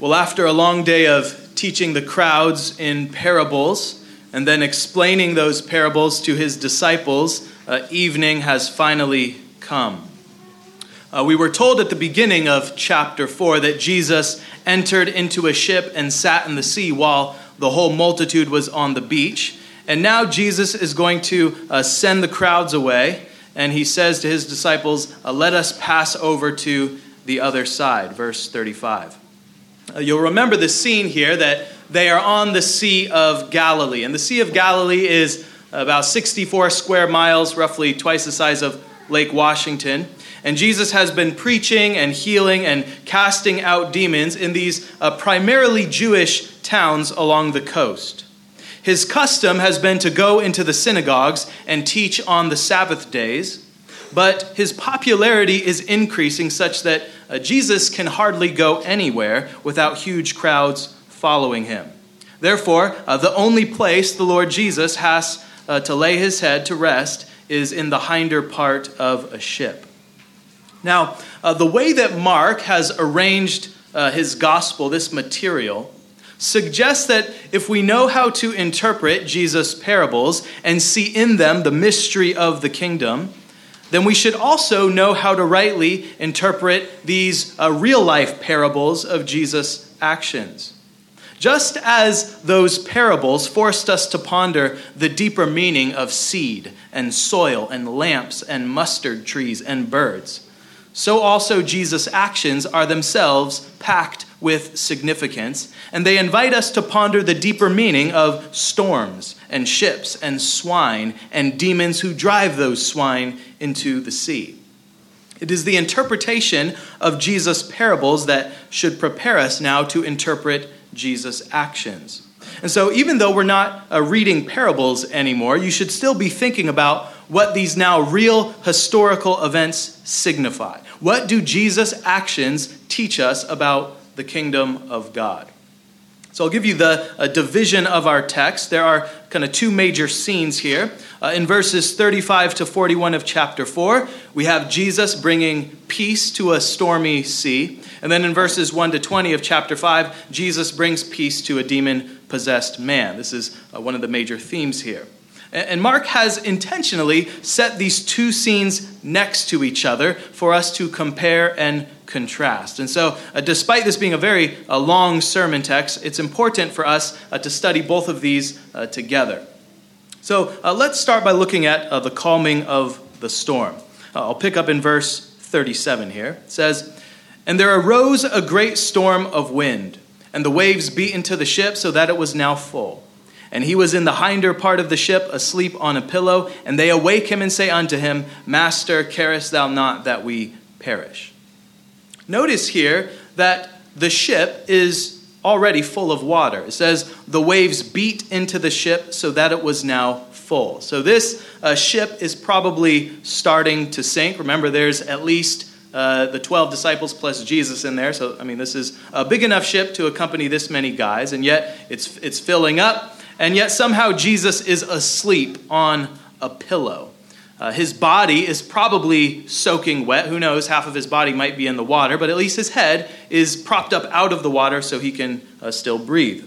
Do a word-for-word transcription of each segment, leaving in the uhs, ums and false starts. Well, after a long day of teaching the crowds in parables and then explaining those parables to his disciples, uh, evening has finally come. Uh, we were told at the beginning of chapter four that Jesus entered into a ship and sat in the sea while the whole multitude was on the beach. And now Jesus is going to uh, send the crowds away. And he says to his disciples, uh, let us pass over to the other side. Verse thirty-five. Uh, you'll remember the scene here that they are on the Sea of Galilee. And the Sea of Galilee is about sixty-four square miles, roughly twice the size of Lake Washington. And Jesus has been preaching and healing and casting out demons in these uh, primarily Jewish towns along the coast. His custom has been to go into the synagogues and teach on the Sabbath days, but his popularity is increasing such that uh, Jesus can hardly go anywhere without huge crowds following him. Therefore, uh, the only place the Lord Jesus has uh, to lay his head to rest is in the hinder part of a ship. Now, uh, the way that Mark has arranged uh, his gospel, this material, suggests that if we know how to interpret Jesus' parables and see in them the mystery of the kingdom, then we should also know how to rightly interpret these uh, real-life parables of Jesus' actions. Just as those parables forced us to ponder the deeper meaning of seed and soil and lamps and mustard trees and birds, so also Jesus' actions are themselves packed with significance, and they invite us to ponder the deeper meaning of storms and ships and swine and demons who drive those swine into the sea. It is the interpretation of Jesus' parables that should prepare us now to interpret Jesus' actions. And so even though we're not uh, reading parables anymore, you should still be thinking about what these now real historical events signify. What do Jesus' actions teach us about the kingdom of God? So I'll give you the uh, division of our text. There are kind of two major scenes here. Uh, in verses thirty-five to forty-one of chapter four, we have Jesus bringing peace to a stormy sea. And then in verses one to twenty of chapter five, Jesus brings peace to a demon-possessed man. This is uh, one of the major themes here. And Mark has intentionally set these two scenes next to each other for us to compare and contrast. And so, uh, despite this being a very uh, long sermon text, it's important for us uh, to study both of these uh, together. So, uh, let's start by looking at uh, the calming of the storm. Uh, I'll pick up in verse thirty-seven here. It says, "And there arose a great storm of wind, and the waves beat into the ship so that it was now full. And he was in the hinder part of the ship, asleep on a pillow. And they awake him and say unto him, Master, carest thou not that we perish?" Notice here that the ship is already full of water. It says, the waves beat into the ship so that it was now full. So this uh, ship is probably starting to sink. Remember, there's at least Uh, the twelve disciples plus Jesus in there. So, I mean, this is a big enough ship to accompany this many guys, and yet it's it's filling up, and yet somehow Jesus is asleep on a pillow. Uh, his body is probably soaking wet. Who knows? Half of his body might be in the water, but at least his head is propped up out of the water so he can uh, still breathe.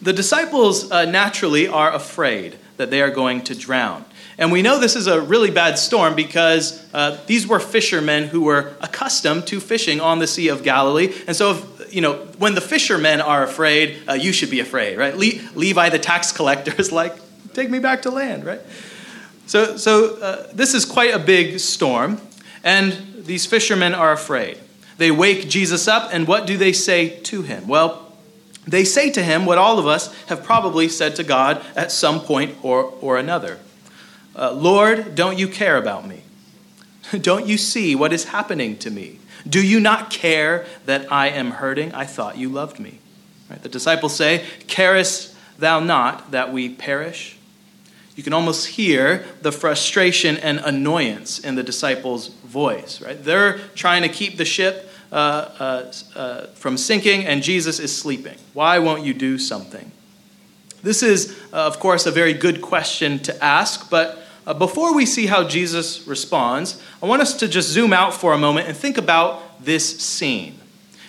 The disciples uh, naturally are afraid that they are going to drown. And we know this is a really bad storm because uh, these were fishermen who were accustomed to fishing on the Sea of Galilee. And so, if, you know, when the fishermen are afraid, uh, you should be afraid, right? Le- Levi the tax collector is like, take me back to land, right? So, so uh, this is quite a big storm, and these fishermen are afraid. They wake Jesus up, and what do they say to him? Well, they say to him what all of us have probably said to God at some point or, or another. Uh, Lord, don't you care about me? Don't you see what is happening to me? Do you not care that I am hurting? I thought you loved me. Right? The disciples say, carest thou not that we perish? You can almost hear the frustration and annoyance in the disciples' voice. Right? They're trying to keep the ship uh, uh, uh, from sinking, and Jesus is sleeping. Why won't you do something? This is, uh, of course, a very good question to ask, but uh, before we see how Jesus responds, I want us to just zoom out for a moment and think about this scene.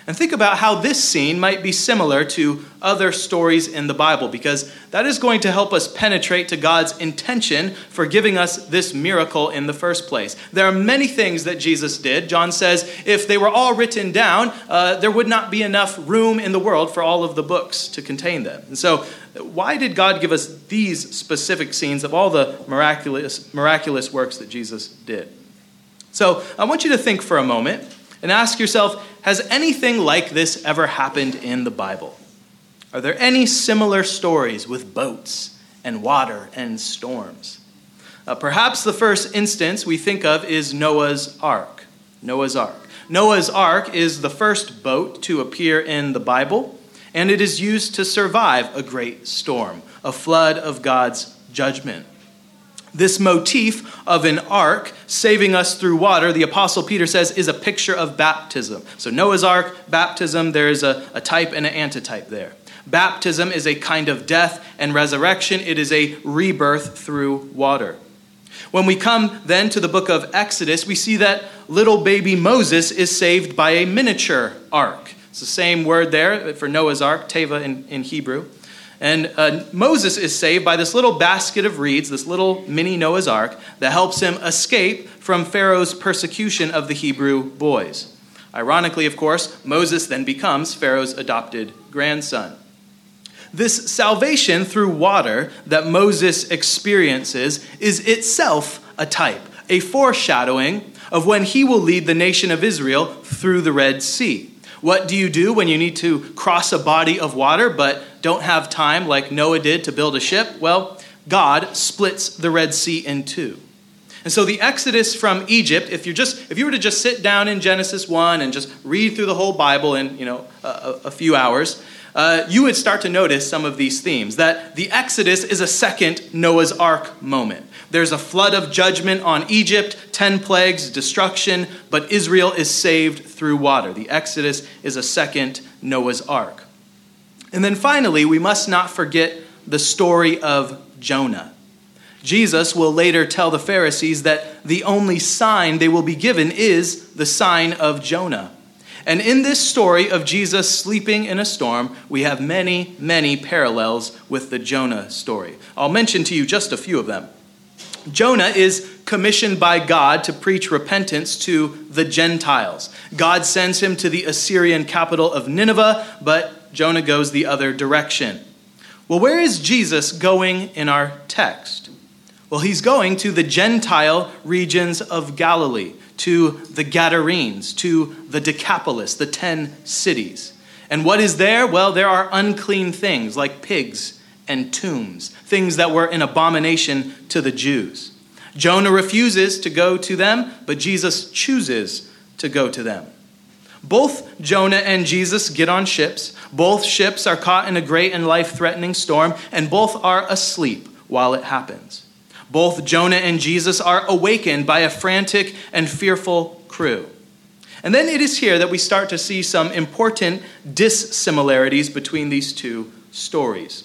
And think about how this scene might be similar to other stories in the Bible, because that is going to help us penetrate to God's intention for giving us this miracle in the first place. There are many things that Jesus did. John says if they were all written down, uh, there would not be enough room in the world for all of the books to contain them. And so why did God give us these specific scenes of all the miraculous, miraculous works that Jesus did? So I want you to think for a moment and ask yourself, has anything like this ever happened in the Bible? Are there any similar stories with boats and water and storms? Uh, perhaps the first instance we think of is Noah's Ark. Noah's Ark. Noah's Ark is the first boat to appear in the Bible, and it is used to survive a great storm, a flood of God's judgment. This motif of an ark saving us through water, the Apostle Peter says, is a picture of baptism. So Noah's Ark, baptism, there is a, a type and an antitype there. Baptism is a kind of death and resurrection. It is a rebirth through water. When we come then to the book of Exodus, we see that little baby Moses is saved by a miniature ark. It's the same word there for Noah's Ark, teva in, in Hebrew. And uh, Moses is saved by this little basket of reeds, this little mini Noah's Ark, that helps him escape from Pharaoh's persecution of the Hebrew boys. Ironically, of course, Moses then becomes Pharaoh's adopted grandson. This salvation through water that Moses experiences is itself a type, a foreshadowing of when he will lead the nation of Israel through the Red Sea. What do you do when you need to cross a body of water but don't have time like Noah did to build a ship? Well, God splits the Red Sea in two. And so the Exodus from Egypt, if you just if you were to just sit down in Genesis one and just read through the whole Bible in, you know, a, a few hours, uh, you would start to notice some of these themes, that the Exodus is a second Noah's Ark moment. There's a flood of judgment on Egypt, ten plagues, destruction, but Israel is saved through water. The Exodus is a second Noah's Ark. And then finally, we must not forget the story of Jonah. Jesus will later tell the Pharisees that the only sign they will be given is the sign of Jonah. And in this story of Jesus sleeping in a storm, we have many, many parallels with the Jonah story. I'll mention to you just a few of them. Jonah is commissioned by God to preach repentance to the Gentiles. God sends him to the Assyrian capital of Nineveh, but Jonah goes the other direction. Well, where is Jesus going in our text? Well, he's going to the Gentile regions of Galilee, to the Gadarenes, to the Decapolis, the ten cities. And what is there? Well, there are unclean things like pigs and tombs, things that were an abomination to the Jews. Jonah refuses to go to them, but Jesus chooses to go to them. Both Jonah and Jesus get on ships. Both ships are caught in a great and life-threatening storm, and both are asleep while it happens. Both Jonah and Jesus are awakened by a frantic and fearful crew. And then it is here that we start to see some important dissimilarities between these two stories.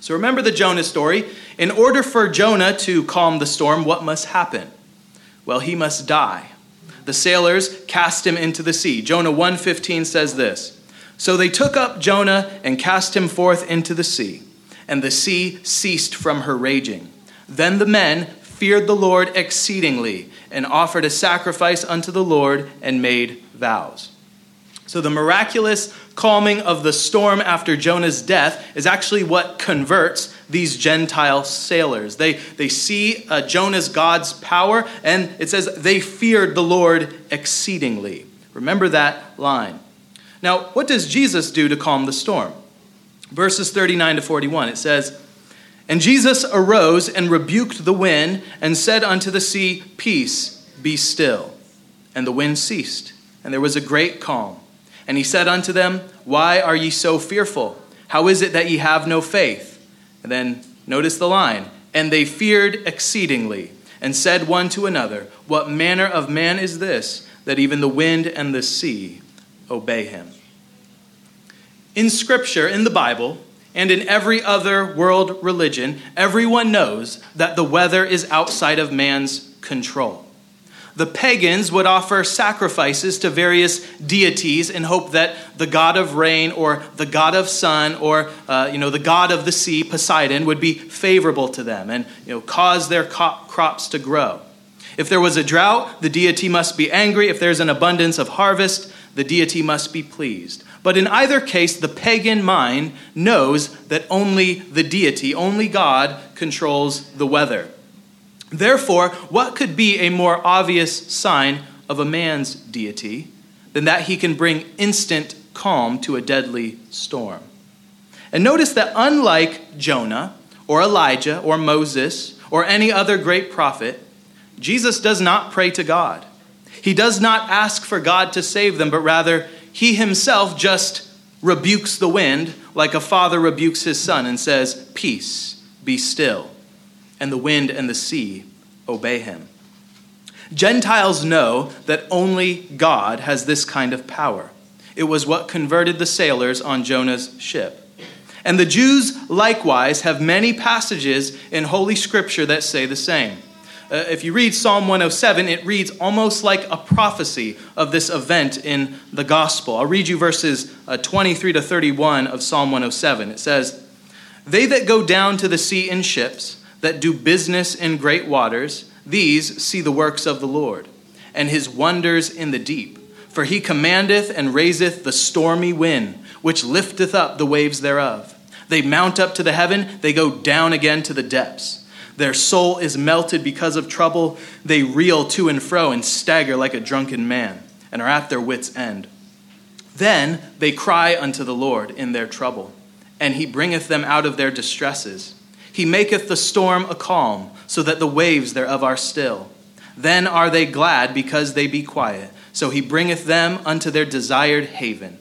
So remember the Jonah story. In order for Jonah to calm the storm, what must happen? Well, he must die. The sailors cast him into the sea. Jonah one fifteen says this, "So they took up Jonah and cast him forth into the sea, and the sea ceased from her raging. Then the men feared the Lord exceedingly and offered a sacrifice unto the Lord and made vows." So the miraculous calming of the storm after Jonah's death is actually what converts these Gentile sailors. They, they see uh, Jonah's God's power, and it says they feared the Lord exceedingly. Remember that line. Now, what does Jesus do to calm the storm? Verses thirty-nine to forty-one, it says, "And Jesus arose and rebuked the wind and said unto the sea, Peace, be still. And the wind ceased, and there was a great calm. And he said unto them, Why are ye so fearful? How is it that ye have no faith? And then notice the line. And they feared exceedingly, and said one to another, What manner of man is this, that even the wind and the sea obey him?" In Scripture, in the Bible, and in every other world religion, everyone knows that the weather is outside of man's control. the pagans would offer sacrifices to various deities in hope that the god of rain or the god of sun or uh, you know the god of the sea, Poseidon, would be favorable to them and you know cause their crop crops to grow. If there was a drought, the deity must be angry. If there's an abundance of harvest, the deity must be pleased. But in either case, the pagan mind knows that only the deity, only God, controls the weather. Therefore, what could be a more obvious sign of a man's deity than that he can bring instant calm to a deadly storm? And notice that unlike Jonah or Elijah or Moses or any other great prophet, Jesus does not pray to God. He does not ask for God to save them, but rather he himself just rebukes the wind like a father rebukes his son and says, "Peace, be still." And the wind and the sea obey him. Gentiles know that only God has this kind of power. It was what converted the sailors on Jonah's ship. And the Jews likewise have many passages in Holy Scripture that say the same. Uh, if you read Psalm one oh seven, it reads almost like a prophecy of this event in the gospel. I'll read you verses uh, twenty-three to thirty-one of Psalm one oh seven. It says, "They that go down to the sea in ships, that do business in great waters, these see the works of the Lord, and his wonders in the deep. For he commandeth and raiseth the stormy wind, which lifteth up the waves thereof. They mount up to the heaven, they go down again to the depths. Their soul is melted because of trouble. They reel to and fro and stagger like a drunken man and are at their wits' end. Then they cry unto the Lord in their trouble, and he bringeth them out of their distresses. He maketh the storm a calm, so that the waves thereof are still. Then are they glad because they be quiet. So he bringeth them unto their desired haven.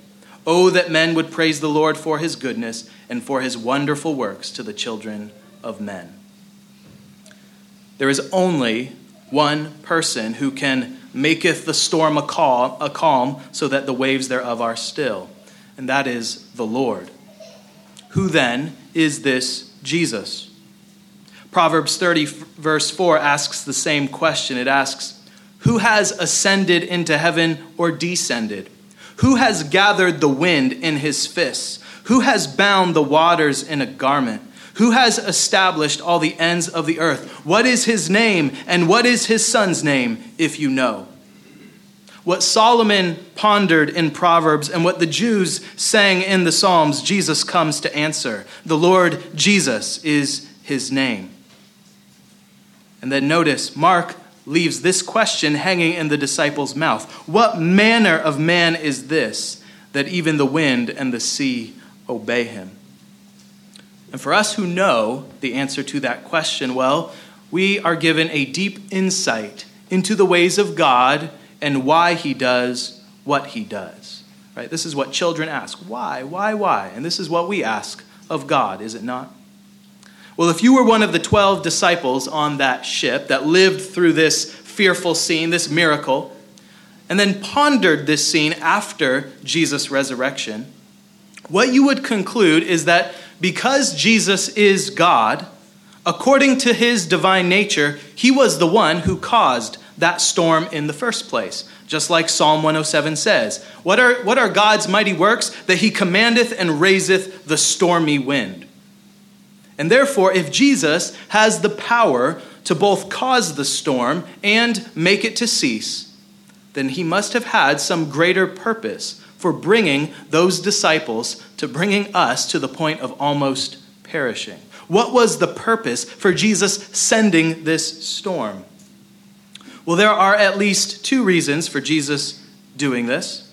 Oh, that men would praise the Lord for his goodness and for his wonderful works to the children of men." There is only one person who can maketh the storm a calm, a calm, so that the waves thereof are still, and that is the Lord. Who then is this Jesus? Proverbs thirty, verse four asks the same question. It asks, "Who has ascended into heaven or descended? Who has gathered the wind in his fists? Who has bound the waters in a garment? Who has established all the ends of the earth? What is his name, and what is his son's name, if you know?" What Solomon pondered in Proverbs and what the Jews sang in the Psalms, Jesus comes to answer. The Lord Jesus is his name. And then notice, Mark leaves this question hanging in the disciples' mouth. What manner of man is this, that even the wind and the sea obey him? And for us who know the answer to that question, well, we are given a deep insight into the ways of God and why he does what he does. Right? This is what children ask. Why, why, why? And this is what we ask of God, is it not? Well, if you were one of the twelve disciples on that ship that lived through this fearful scene, this miracle, and then pondered this scene after Jesus' resurrection, what you would conclude is that because Jesus is God, according to his divine nature, he was the one who caused that storm in the first place. Just like Psalm one oh seven says, what are, what are God's mighty works? That he commandeth and raiseth the stormy wind. And therefore, if Jesus has the power to both cause the storm and make it to cease, then he must have had some greater purpose for bringing those disciples, to bringing us to the point of almost perishing. What was the purpose for Jesus sending this storm? Well, there are at least two reasons for Jesus doing this.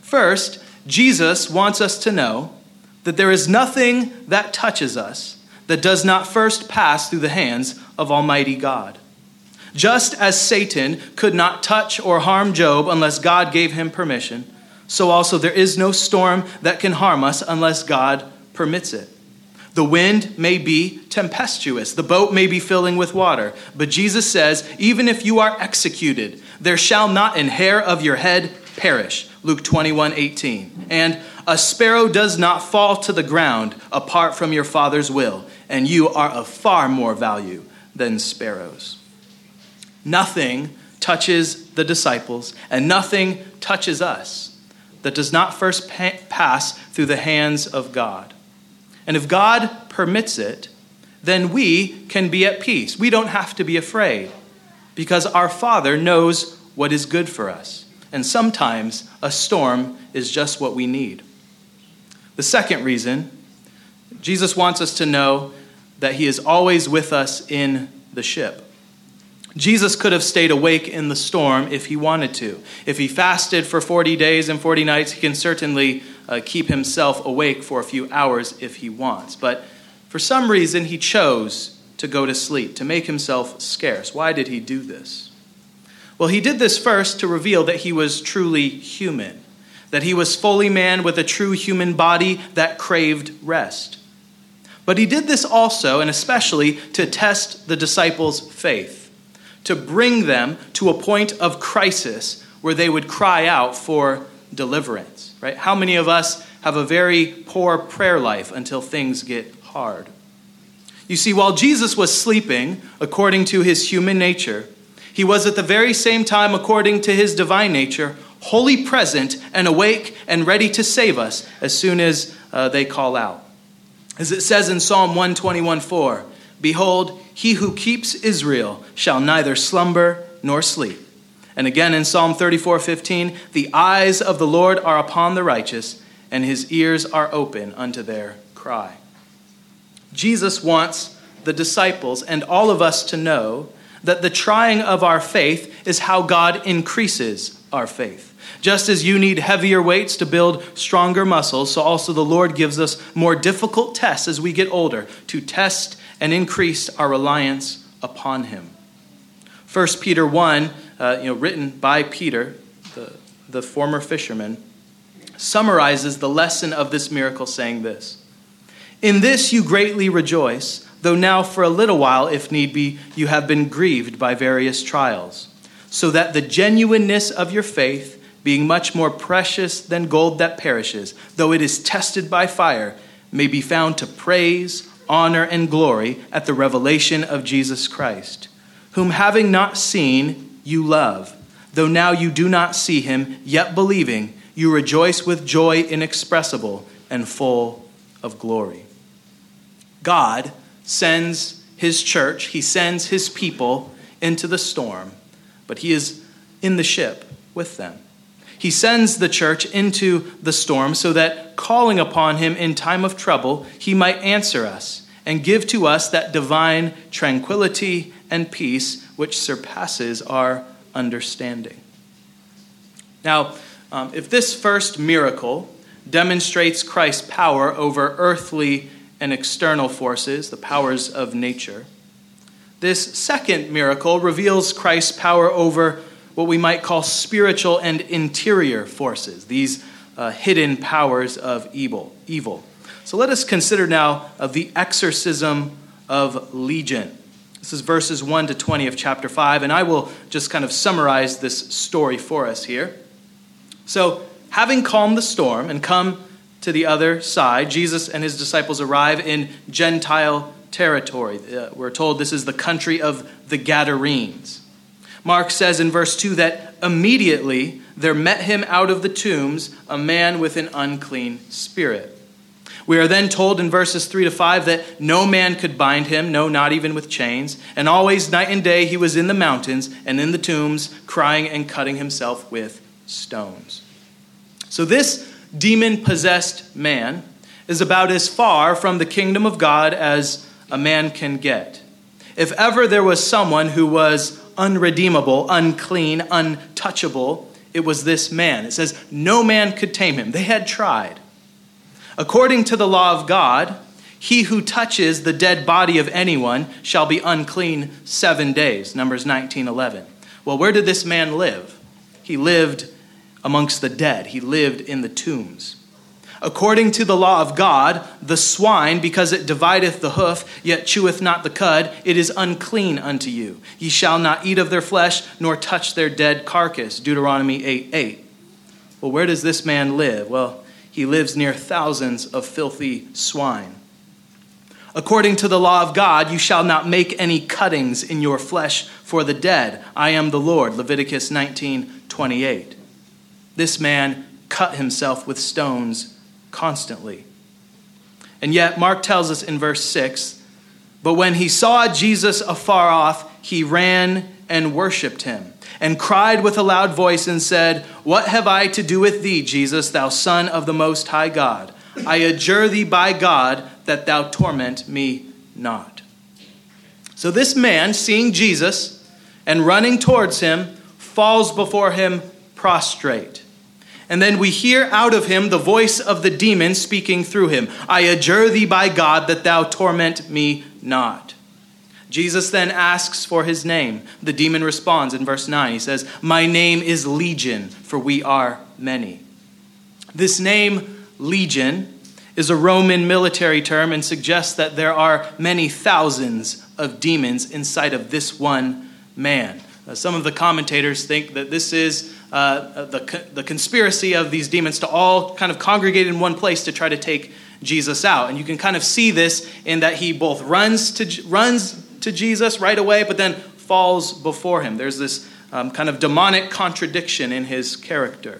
First, Jesus wants us to know that there is nothing that touches us that does not first pass through the hands of Almighty God. Just as Satan could not touch or harm Job unless God gave him permission, so also there is no storm that can harm us unless God permits it. The wind may be tempestuous. The boat may be filling with water. But Jesus says, even if you are executed, there shall not an hair of your head perish. Luke twenty-one eighteen. And a sparrow does not fall to the ground apart from your Father's will. And you are of far more value than sparrows. Nothing touches the disciples, and nothing touches us that does not first pa- pass through the hands of God. And if God permits it, then we can be at peace. We don't have to be afraid, because our Father knows what is good for us. And sometimes a storm is just what we need. The second reason, Jesus wants us to know that he is always with us in the ship. Jesus could have stayed awake in the storm if he wanted to. If he fasted for forty days and forty nights, he can certainly uh, keep himself awake for a few hours if he wants. But for some reason, he chose to go to sleep, to make himself scarce. Why did he do this? Well, he did this first to reveal that he was truly human, that he was fully man with a true human body that craved rest. But he did this also, and especially, to test the disciples' faith, to bring them to a point of crisis where they would cry out for deliverance, right? How many of us have a very poor prayer life until things get hard? You see, while Jesus was sleeping, according to his human nature, he was at the very same time, according to his divine nature, wholly present and awake and ready to save us as soon as uh, they call out. As it says in Psalm one twenty-one four, "Behold, he who keeps Israel shall neither slumber nor sleep." And again in Psalm thirty-four fifteen, "The eyes of the Lord are upon the righteous, and his ears are open unto their cry." Jesus wants the disciples and all of us to know that the trying of our faith is how God increases our faith. Just as you need heavier weights to build stronger muscles, so also the Lord gives us more difficult tests as we get older to test and increase our reliance upon him. First Peter one, uh, you know, written by Peter, the, the former fisherman, summarizes the lesson of this miracle saying this: "In this you greatly rejoice, though now for a little while, if need be, you have been grieved by various trials, so that the genuineness of your faith, being much more precious than gold that perishes, though it is tested by fire, may be found to praise, honor, and glory at the revelation of Jesus Christ, whom having not seen, you love, though now you do not see him, yet believing, you rejoice with joy inexpressible and full of glory." God sends his church, he sends his people into the storm, but he is in the ship with them. He sends the church into the storm so that calling upon him in time of trouble, he might answer us and give to us that divine tranquility and peace which surpasses our understanding. Now, um, if this first miracle demonstrates Christ's power over earthly and external forces, the powers of nature, this second miracle reveals Christ's power over what we might call spiritual and interior forces, these uh, hidden powers of evil. Evil. So let us consider now of the exorcism of Legion. This is verses one to twenty of chapter five, and I will just kind of summarize this story for us here. So, having calmed the storm and come to the other side, Jesus and his disciples arrive in Gentile territory. Uh, we're told this is the country of the Gadarenes. Mark says in verse two that immediately there met him out of the tombs a man with an unclean spirit. We are then told in verses three to five that no man could bind him, no, not even with chains, and always night and day he was in the mountains and in the tombs, crying and cutting himself with stones. So this demon-possessed man is about as far from the kingdom of God as a man can get. If ever there was someone who was unredeemable, unclean, untouchable, it was this man. It says no man could tame him. They had tried. According to the law of God, he who touches the dead body of anyone shall be unclean seven days, Numbers nineteen eleven. Well, where did this man live? He lived amongst the dead. He lived in the tombs. According to the law of God, the swine, because it divideth the hoof, yet cheweth not the cud, it is unclean unto you. Ye shall not eat of their flesh, nor touch their dead carcass. Deuteronomy eight eight. Well, where does this man live? Well, he lives near thousands of filthy swine. According to the law of God, you shall not make any cuttings in your flesh for the dead. I am the Lord. Leviticus nineteen twenty-eight. This man cut himself with stones constantly. And yet Mark tells us in verse six, but when he saw Jesus afar off, he ran and worshiped him and cried with a loud voice and said, what have I to do with thee, Jesus, thou Son of the Most High God? I adjure thee by God that thou torment me not. So this man, seeing Jesus and running towards him, falls before him prostrate. And then we hear out of him the voice of the demon speaking through him. I adjure thee by God that thou torment me not. Jesus then asks for his name. The demon responds in verse nine. He says, my name is Legion, for we are many. This name, Legion, is a Roman military term and suggests that there are many thousands of demons inside of this one man. Uh, some of the commentators think that this is Uh, the, the conspiracy of these demons to all kind of congregate in one place to try to take Jesus out. And you can kind of see this in that he both runs to runs to Jesus right away, but then falls before him. There's this um, kind of demonic contradiction in his character.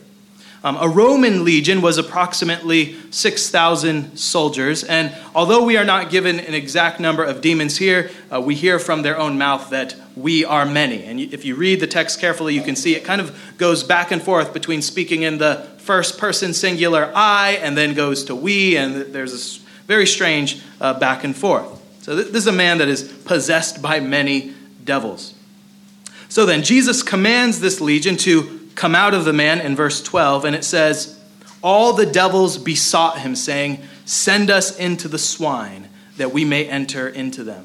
Um, a Roman legion was approximately six thousand soldiers. And although we are not given an exact number of demons here, uh, we hear from their own mouth that we are many. And if you read the text carefully, you can see it kind of goes back and forth between speaking in the first person singular I and then goes to we. And there's this very strange uh, back and forth. So th- this is a man that is possessed by many devils. So then Jesus commands this legion to come out of the man in verse twelve, and it says, all the devils besought him, saying, send us into the swine, that we may enter into them.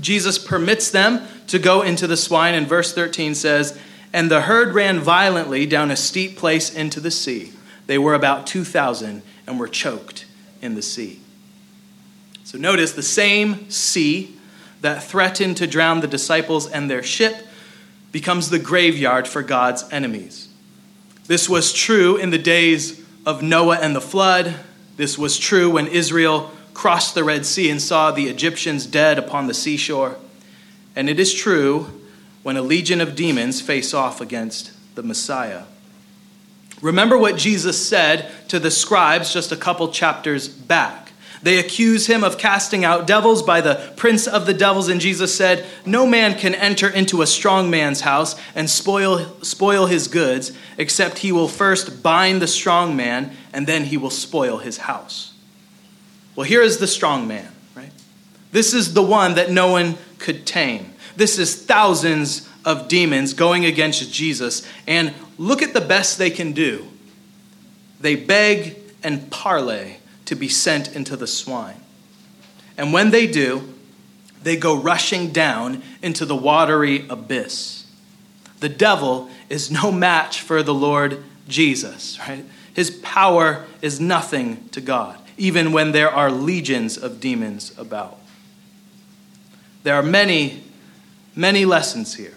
Jesus permits them to go into the swine, and verse thirteen says, and the herd ran violently down a steep place into the sea. They were about two thousand and were choked in the sea. So notice the same sea that threatened to drown the disciples and their ship becomes the graveyard for God's enemies. This was true in the days of Noah and the flood. This was true when Israel crossed the Red Sea and saw the Egyptians dead upon the seashore. And it is true when a legion of demons face off against the Messiah. Remember what Jesus said to the scribes just a couple chapters back. They accuse him of casting out devils by the prince of the devils. And Jesus said, no man can enter into a strong man's house and spoil, spoil his goods, except he will first bind the strong man, and then he will spoil his house. Well, here is the strong man, right? This is the one that no one could tame. This is thousands of demons going against Jesus. And look at the best they can do. They beg and parley to be sent into the swine. And when they do, they go rushing down into the watery abyss. The devil is no match for the Lord Jesus, right? His power is nothing to God, even when there are legions of demons about. There are many, many lessons here.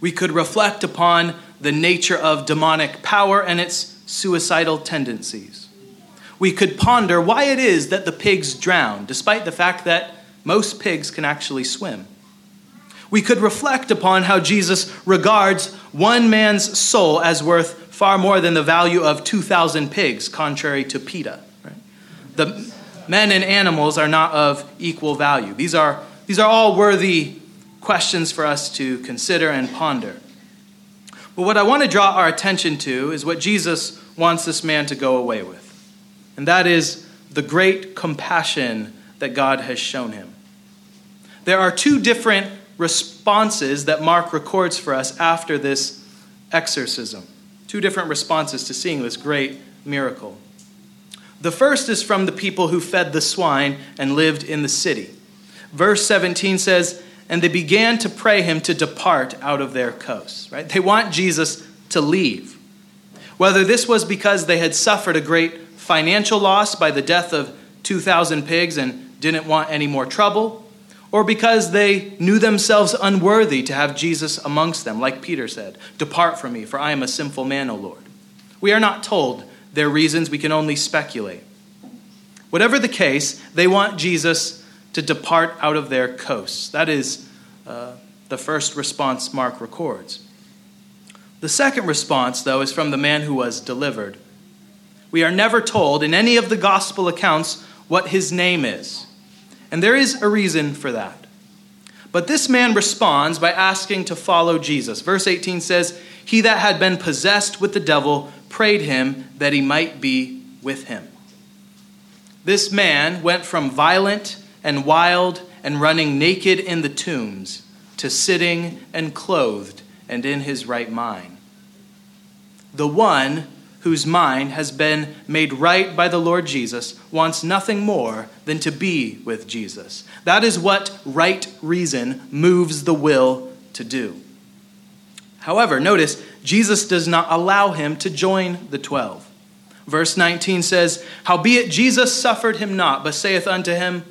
We could reflect upon the nature of demonic power and its suicidal tendencies. We could ponder why it is that the pigs drown, despite the fact that most pigs can actually swim. We could reflect upon how Jesus regards one man's soul as worth far more than the value of two thousand pigs, contrary to PETA. Right? The men and animals are not of equal value. These are, these are all worthy questions for us to consider and ponder. But what I want to draw our attention to is what Jesus wants this man to go away with. And that is the great compassion that God has shown him. There are two different responses that Mark records for us after this exorcism. Two different responses to seeing this great miracle. The first is from the people who fed the swine and lived in the city. Verse seventeen says, and they began to pray him to depart out of their coasts. Right? They want Jesus to leave. Whether this was because they had suffered a great financial loss by the death of two thousand pigs and didn't want any more trouble, or because they knew themselves unworthy to have Jesus amongst them, like Peter said, depart from me, for I am a sinful man, O Lord. We are not told their reasons, we can only speculate. Whatever the case, they want Jesus to depart out of their coasts. That is uh, the first response Mark records. The second response, though, is from the man who was delivered. We are never told in any of the gospel accounts what his name is. And there is a reason for that. But this man responds by asking to follow Jesus. Verse eighteen says, "He that had been possessed with the devil prayed him that he might be with him." This man went from violent and wild and running naked in the tombs to sitting and clothed and in his right mind. The one whose mind has been made right by the Lord Jesus wants nothing more than to be with Jesus. That is what right reason moves the will to do. However, notice Jesus does not allow him to join the twelve. Verse nineteen says, "Howbeit Jesus suffered him not, but saith unto him,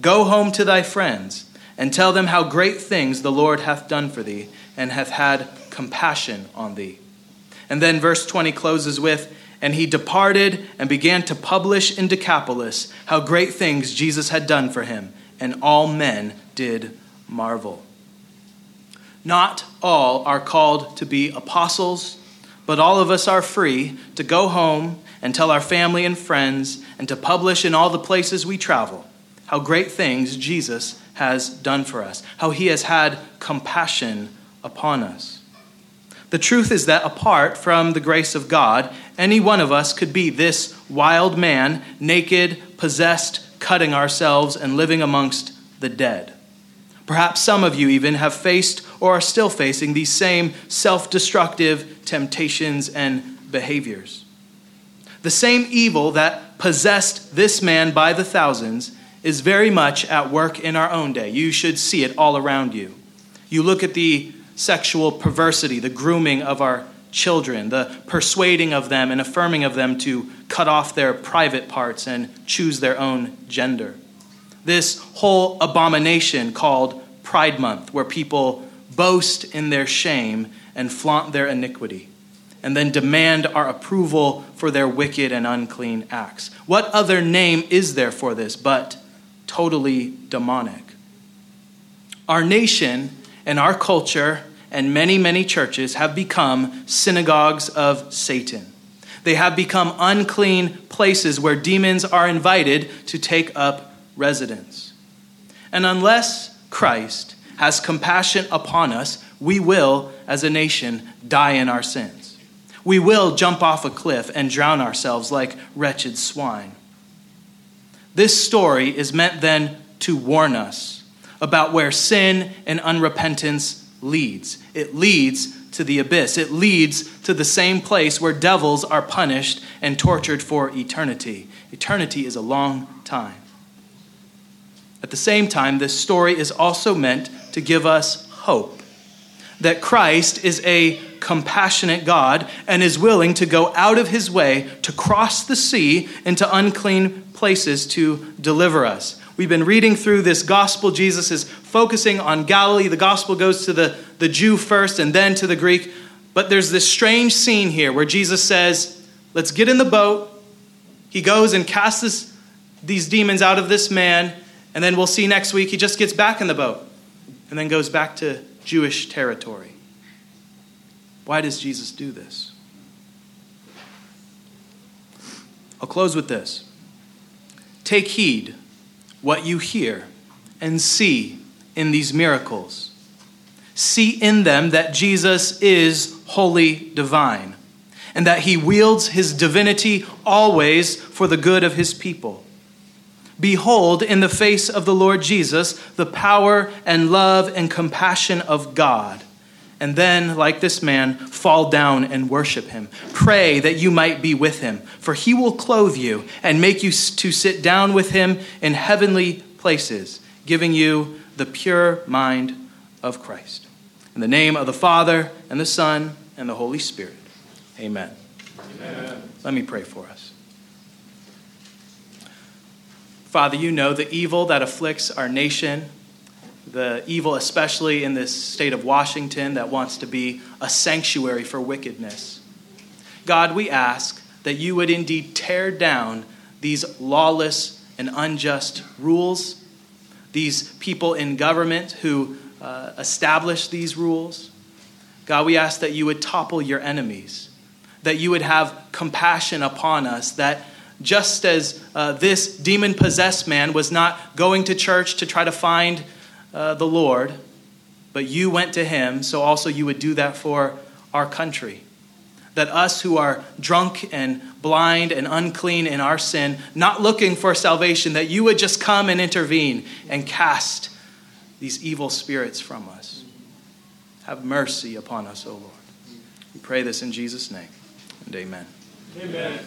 Go home to thy friends, and tell them how great things the Lord hath done for thee, and hath had compassion on thee." And then verse twenty closes with, "And he departed and began to publish in Decapolis how great things Jesus had done for him, and all men did marvel." Not all are called to be apostles, but all of us are free to go home and tell our family and friends and to publish in all the places we travel how great things Jesus has done for us, how he has had compassion upon us. The truth is that apart from the grace of God, any one of us could be this wild man, naked, possessed, cutting ourselves, and living amongst the dead. Perhaps some of you even have faced or are still facing these same self-destructive temptations and behaviors. The same evil that possessed this man by the thousands is very much at work in our own day. You should see it all around you. You look at the sexual perversity, the grooming of our children, the persuading of them and affirming of them to cut off their private parts and choose their own gender. This whole abomination called Pride Month, where people boast in their shame and flaunt their iniquity, and then demand our approval for their wicked and unclean acts. What other name is there for this but totally demonic? Our nation and our culture and many, many churches have become synagogues of Satan. They have become unclean places where demons are invited to take up residence. And unless Christ has compassion upon us, we will, as a nation, die in our sins. We will jump off a cliff and drown ourselves like wretched swine. This story is meant then to warn us about where sin and unrepentance leads. It leads to the abyss. It leads to the same place where devils are punished and tortured for eternity. Eternity is a long time. At the same time, this story is also meant to give us hope that Christ is a compassionate God and is willing to go out of his way to cross the sea into unclean places to deliver us. We've been reading through this gospel. Jesus is focusing on Galilee. The gospel goes to the, the Jew first and then to the Greek. But there's this strange scene here where Jesus says, let's get in the boat. He goes and casts this, these demons out of this man. And then we'll see next week he just gets back in the boat and then goes back to Jewish territory. Why does Jesus do this? I'll close with this. Take heed what you hear and see in these miracles. See in them that Jesus is wholly divine and that he wields his divinity always for the good of his people. Behold in the face of the Lord Jesus the power and love and compassion of God. And then, like this man, fall down and worship him. Pray that you might be with him, for he will clothe you and make you to sit down with him in heavenly places, giving you the pure mind of Christ. In the name of the Father, and the Son, and the Holy Spirit. Amen. Amen. Let me pray for us. Father, you know the evil that afflicts our nation, the evil especially in this state of Washington that wants to be a sanctuary for wickedness. God, we ask that you would indeed tear down these lawless and unjust rules, these people in government who uh, establish these rules. God, we ask that you would topple your enemies, that you would have compassion upon us, that just as uh, this demon-possessed man was not going to church to try to find uh, the Lord, but you went to him, so also you would do that for our country. That us who are drunk and blind and unclean in our sin, not looking for salvation, that you would just come and intervene and cast these evil spirits from us. Have mercy upon us, O Lord. We pray this in Jesus' name, and amen. Amen.